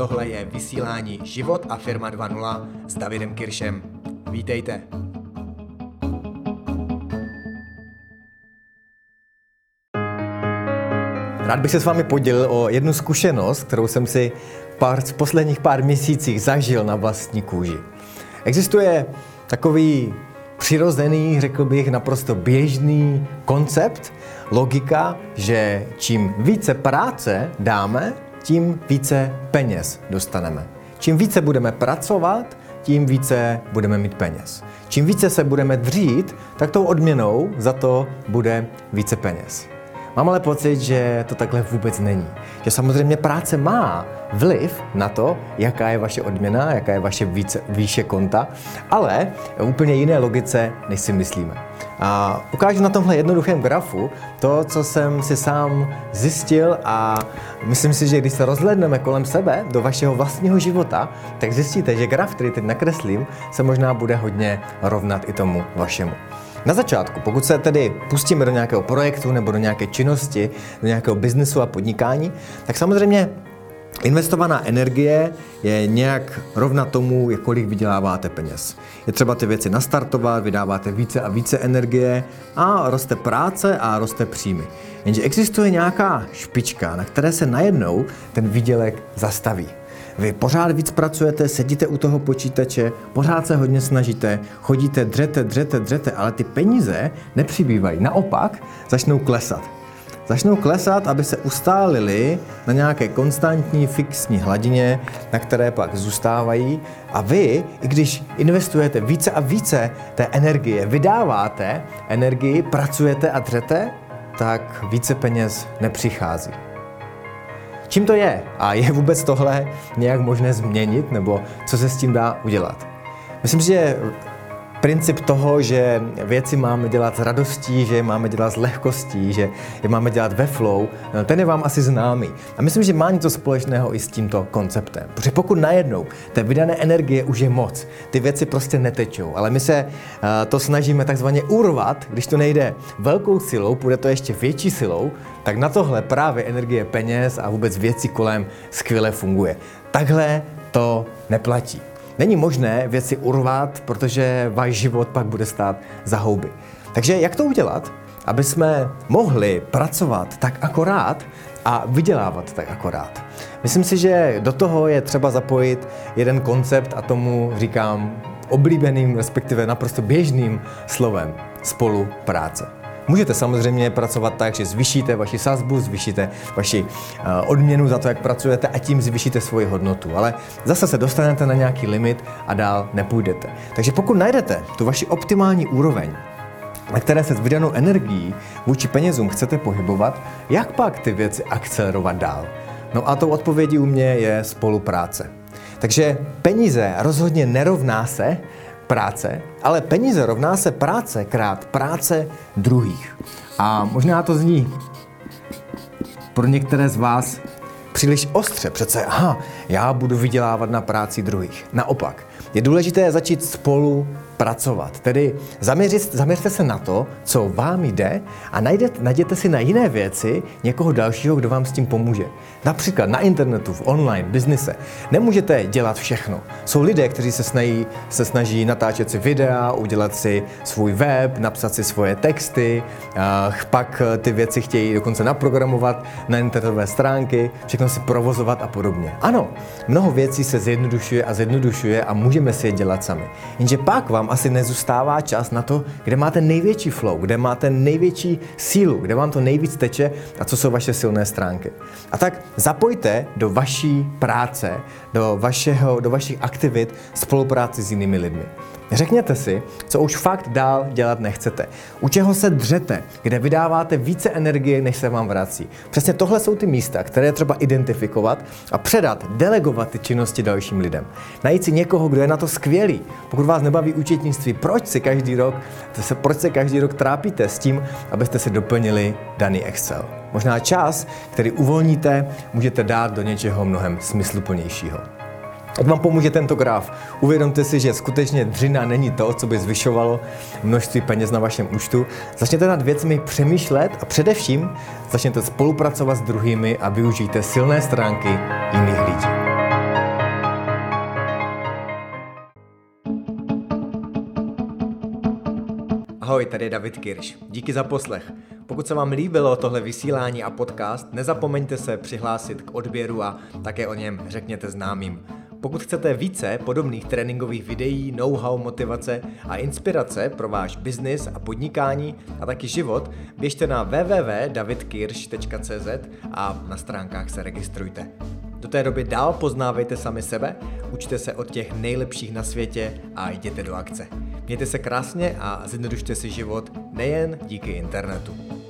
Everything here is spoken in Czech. tohle je vysílání Život a Firma 2.0 s Davidem Kiršem. Vítejte. Rád bych se s vámi podělil o jednu zkušenost, kterou jsem si v posledních pár měsících zažil na vlastní kůži. Existuje takový přirozený, řekl bych, naprosto běžný koncept, logika, že čím více práce dáme, tím více peněz dostaneme. Čím více budeme pracovat, tím více budeme mít peněz. Čím více se budeme dřít, tak tou odměnou za to bude více peněz. Mám ale pocit, že to takhle vůbec není. Že samozřejmě práce má vliv na to, jaká je vaše odměna, jaká je vaše výše konta, ale úplně jiné logice, než si myslíme. A ukážu na tomhle jednoduchém grafu to, co jsem si sám zjistil, a myslím si, že když se rozhlédneme kolem sebe do vašeho vlastního života, tak zjistíte, že graf, který teď nakreslím, se možná bude hodně rovnat i tomu vašemu. Na začátku, pokud se tedy pustíme do nějakého projektu nebo do nějaké činnosti, do nějakého biznesu a podnikání, tak samozřejmě investovaná energie je nějak rovna tomu, kolik vyděláváte peněz. Je třeba ty věci nastartovat, vydáváte více a více energie a roste práce a roste příjmy. Jenže existuje nějaká špička, na které se najednou ten výdělek zastaví. Vy pořád víc pracujete, sedíte u toho počítače, pořád se hodně snažíte, chodíte, dřete, ale ty peníze nepřibývají. Naopak začnou klesat. Začnou klesat, aby se ustálili na nějaké konstantní fixní hladině, na které pak zůstávají. A vy, i když investujete více a více té energie, vydáváte energii, pracujete a dřete, tak více peněz nepřichází. Čím to je? A je vůbec tohle nějak možné změnit, nebo co se s tím dá udělat? Myslím, že princip toho, že věci máme dělat s radostí, že je máme dělat s lehkostí, že je máme dělat ve flow, ten je vám asi známý. A myslím, že má něco společného i s tímto konceptem. Protože pokud najednou té vydané energie už je moc, ty věci prostě netečou, ale my se to snažíme takzvaně urvat, když to nejde velkou silou, půjde to ještě větší silou, tak na tohle právě energie peněz a vůbec věci kolem skvěle funguje. Takhle to neplatí. Není možné věci urvat, protože váš život pak bude stát za houby. Takže jak to udělat, aby jsme mohli pracovat tak akorát a vydělávat tak akorát? Myslím si, že do toho je třeba zapojit jeden koncept a tomu říkám oblíbeným, respektive naprosto běžným slovem spolupráce. Můžete samozřejmě pracovat tak, že zvýšíte vaši sazbu, zvýšíte vaši odměnu za to, jak pracujete, a tím zvýšíte svoji hodnotu, ale zase se dostanete na nějaký limit a dál nepůjdete. Takže pokud najdete tu vaši optimální úroveň, na které se s vydanou energií vůči penězům chcete pohybovat, jak pak ty věci akcelerovat dál? No a tou odpovědí u mě je spolupráce. Takže peníze rozhodně nerovná se práce, ale peníze rovná se práce krát práce druhých. A možná to zní pro některé z vás příliš ostře. Přece, já budu vydělávat na práci druhých. Naopak, je důležité začít spolu pracovat. Tedy zaměřte se na to, co vám jde, a najděte si na jiné věci někoho dalšího, kdo vám s tím pomůže. Například na internetu, v online biznise. Nemůžete dělat všechno. Jsou lidé, kteří se snaží natáčet si videa, udělat si svůj web, napsat si svoje texty, pak ty věci chtějí dokonce naprogramovat na internetové stránky, všechno si provozovat a podobně. Ano, mnoho věcí se zjednodušuje a můžeme si je dělat sami. Jenže pak vám asi nezůstává čas na to, kde máte největší flow, kde máte největší sílu, kde vám to nejvíc teče a co jsou vaše silné stránky. A tak zapojte do vaší práce, do vašich aktivit spolupráci s jinými lidmi. Řekněte si, co už fakt dál dělat nechcete. U čeho se dřete, kde vydáváte více energie, než se vám vrací. Přesně tohle jsou ty místa, které je třeba identifikovat a předat, delegovat ty činnosti dalším lidem. Najít si někoho, kdo je na to skvělý. Pokud vás nebaví účetnictví, proč se každý rok trápíte s tím, abyste si doplnili daný Excel? Možná čas, který uvolníte, můžete dát do něčeho mnohem smysluplnějšího. Ať vám pomůže tento graf. Uvědomte si, že skutečně dřina není to, co by zvyšovalo množství peněz na vašem účtu. Začněte nad věcmi přemýšlet a především začněte spolupracovat s druhými a využijte silné stránky jiných lidí. Ahoj, tady je David Kirš. Díky za poslech. Pokud se vám líbilo tohle vysílání a podcast, nezapomeňte se přihlásit k odběru a také o něm řekněte známým. Pokud chcete více podobných tréninkových videí, know-how, motivace a inspirace pro váš biznis a podnikání a taky život, běžte na www.davidkirs.cz a na stránkách se registrujte. Do té doby dál poznávejte sami sebe, učte se od těch nejlepších na světě a jděte do akce. Mějte se krásně a zjednodušte si život nejen díky internetu.